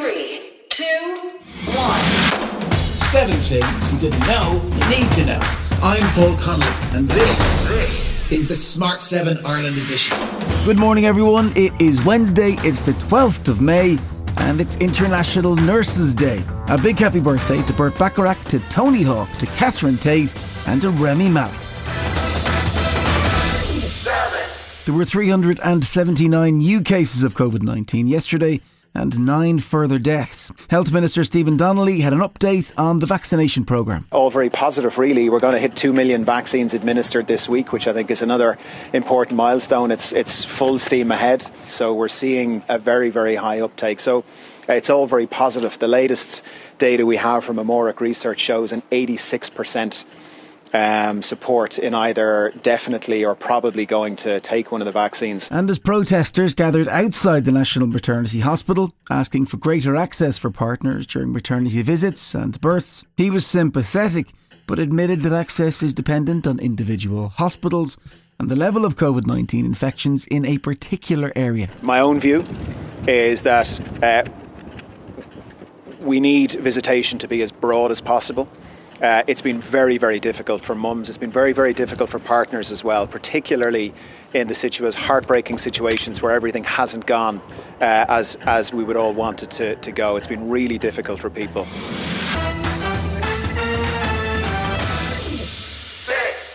3, 2, 1. 7 things you didn't know you need to know. I'm Paul Connolly, and this is the Smart 7 Ireland edition. Good morning, everyone. It is Wednesday. It's the 12th of May, and it's International Nurses Day. A big happy birthday to Bert Bacharach, to Tony Hawk, to Catherine Tate, and to Remy Mallick. There were 379 new cases of COVID-19 yesterday and 9 further deaths. Health Minister Stephen Donnelly had an update on the vaccination programme. All very positive, really. We're going to hit 2 million vaccines administered this week, which I think is another important milestone. It's full steam ahead, so we're seeing a very, very high uptake. So it's all very positive. The latest data we have from Amoric research shows an 86% support in either definitely or probably going to take one of the vaccines. And as protesters gathered outside the National Maternity Hospital, asking for greater access for partners during maternity visits and births, he was sympathetic, but admitted that access is dependent on individual hospitals and the level of COVID-19 infections in a particular area. My own view is that we need visitation to be as broad as possible. It's been very, very difficult for mums. It's been very, very difficult for partners as well, particularly in the heartbreaking situations where everything hasn't gone as we would all want it to go. It's been really difficult for people.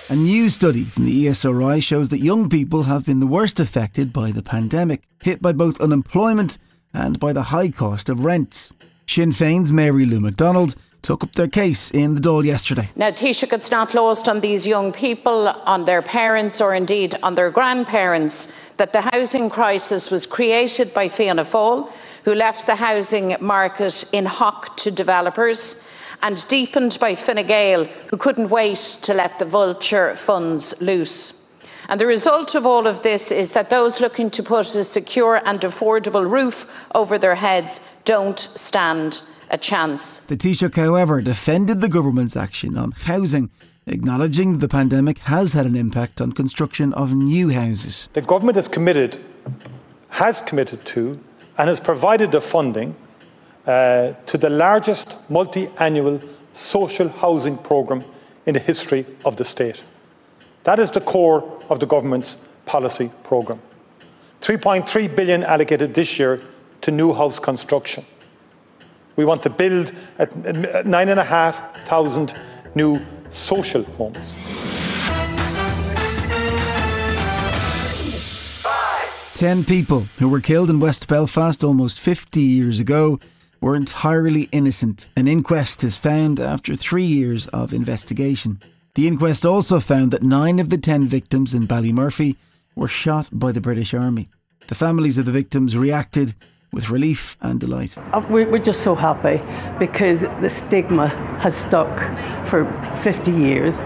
A new study from the ESRI shows that young people have been the worst affected by the pandemic, hit by both unemployment and by the high cost of rents. Sinn Féin's Mary Lou MacDonald took up their case in the Dáil yesterday. Now, Taoiseach, it's not lost on these young people, on their parents or indeed on their grandparents, that the housing crisis was created by Fianna Fáil, who left the housing market in hock to developers, and deepened by Fine Gael, who couldn't wait to let the vulture funds loose. And the result of all of this is that those looking to put a secure and affordable roof over their heads don't stand a chance. The Taoiseach, however, defended the government's action on housing, acknowledging the pandemic has had an impact on construction of new houses. The government has committed to and has provided the funding to the largest multi-annual social housing programme in the history of the state. That is the core of the government's policy programme. 3.3 billion allocated this year to new house construction. We want to build 9,500 new social homes. 10 people who were killed in West Belfast almost 50 years ago were entirely innocent. An inquest is found after 3 years of investigation. The inquest also found that 9 of the 10 victims in Ballymurphy were shot by the British Army. The families of the victims reacted with relief and delight. We're just so happy because the stigma has stuck for 50 years.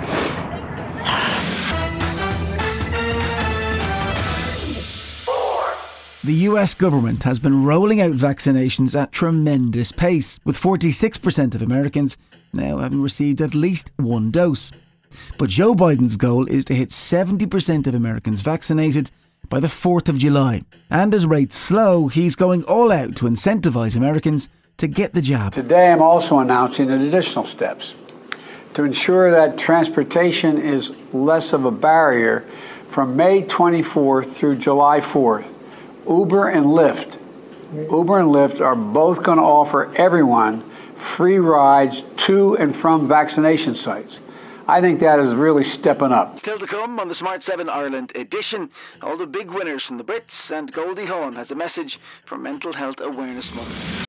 The US government has been rolling out vaccinations at tremendous pace, with 46% of Americans now having received at least one dose. But Joe Biden's goal is to hit 70% of Americans vaccinated by the 4th of July. And as rates slow, he's going all out to incentivise Americans to get the jab. Today I'm also announcing additional steps to ensure that transportation is less of a barrier. From May 24th through July 4th, Uber and Lyft are both going to offer everyone free rides to and from vaccination sites. I think that is really stepping up. Still to come on the Smart 7 Ireland edition, all the big winners from the Brits, and Goldie Hawn has a message for Mental Health Awareness Month.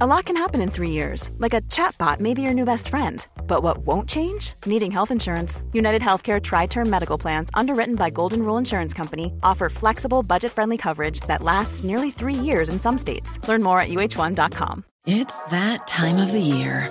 A lot can happen in 3 years, like a chatbot may be your new best friend. But what won't change? Needing health insurance. United Healthcare Tri-Term Medical Plans, underwritten by Golden Rule Insurance Company, offer flexible, budget-friendly coverage that lasts nearly 3 years in some states. Learn more at UH1.com. It's that time of the year.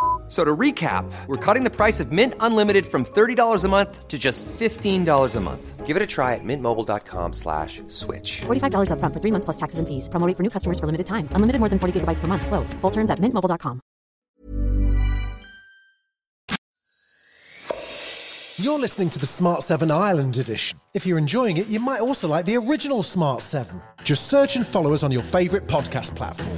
So to recap, we're cutting the price of Mint Unlimited from $30 a month to just $15 a month. Give it a try at mintmobile.com/switch. $45 up front for 3 months plus taxes and fees. Promo rate for new customers for limited time. Unlimited more than 40 gigabytes per month. Slows full terms at mintmobile.com. You're listening to the Smart 7 Ireland edition. If you're enjoying it, you might also like the original Smart 7. Just search and follow us on your favourite podcast platform.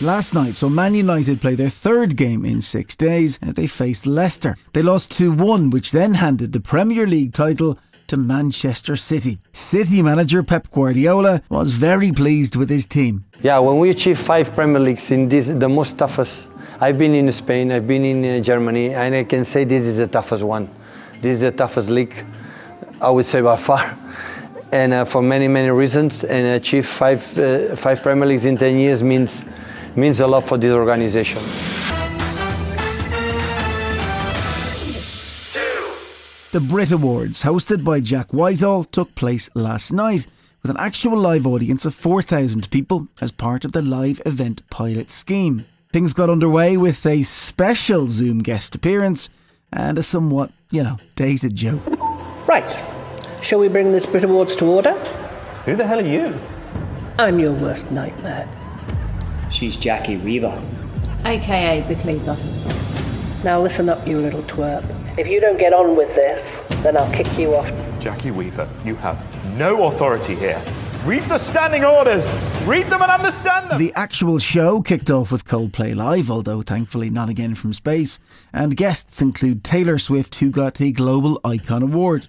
Last night, so Man United play their third game in 6 days and they faced Leicester. They lost 2-1, which then handed the Premier League title to Manchester City. City manager Pep Guardiola was very pleased with his team. Yeah, when we achieve 5 Premier Leagues in this, the most toughest. I've been in Spain, I've been in Germany, and I can say this is the toughest one. This is the toughest league, I would say by far. And for many, many reasons, and achieve five Premier Leagues in 10 years means a lot for this organization. The Brit Awards, hosted by Jack Whitehall, took place last night with an actual live audience of 4,000 people as part of the live event pilot scheme. Things got underway with a special Zoom guest appearance and a somewhat, dated joke. Right, shall we bring this Brit Awards to order? Who the hell are you? I'm your worst nightmare. She's Jackie Weaver, a.k.a. the Cleaver. Now listen up, you little twerp. If you don't get on with this, then I'll kick you off. Jackie Weaver, you have no authority here. Read the standing orders. Read them and understand them. The actual show kicked off with Coldplay Live, although thankfully not again from space. And guests include Taylor Swift, who got the Global Icon Award.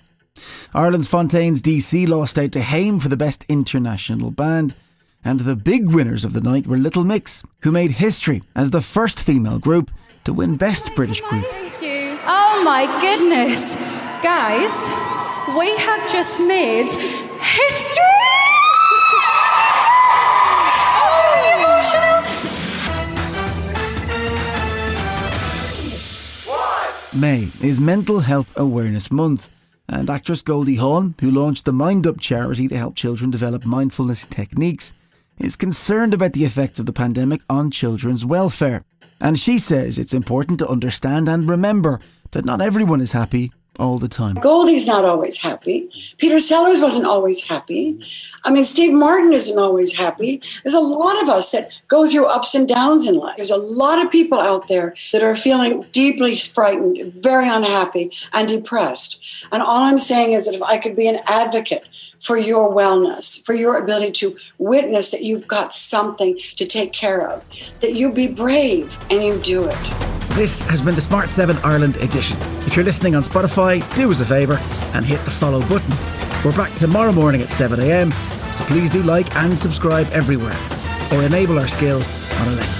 Ireland's Fontaines DC lost out to Haim for the Best International Band. And the big winners of the night were Little Mix, who made history as the first female group to win Best British Group. Thank you. Oh my goodness. Guys, we have just made history! Oh, emotional! May is Mental Health Awareness Month. And actress Goldie Hawn, who launched the Mind Up charity to help children develop mindfulness techniques, is concerned about the effects of the pandemic on children's welfare. And she says it's important to understand and remember that not everyone is happy all the time. Goldie's not always happy. Peter Sellers wasn't always happy. I mean, Steve Martin isn't always happy. There's a lot of us that go through ups and downs in life. There's a lot of people out there that are feeling deeply frightened, very unhappy, and depressed. And all I'm saying is that if I could be an advocate for your wellness, for your ability to witness that you've got something to take care of, that you be brave and you do it. This has been the Smart 7 Ireland edition. If you're listening on Spotify, do us a favour and hit the follow button. We're back tomorrow morning at 7 a.m, so please do like and subscribe everywhere, or enable our skill on Alexa.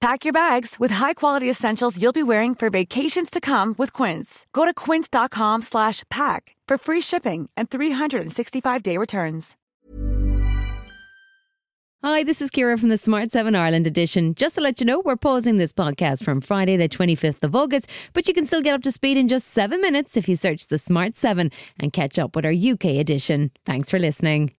Pack your bags with high-quality essentials you'll be wearing for vacations to come with Quince. Go to quince.com/pack for free shipping and 365-day returns. Hi, this is Ciara from the Smart 7 Ireland edition. Just to let you know, we're pausing this podcast from Friday the 25th of August, but you can still get up to speed in just 7 minutes if you search the Smart 7 and catch up with our UK edition. Thanks for listening.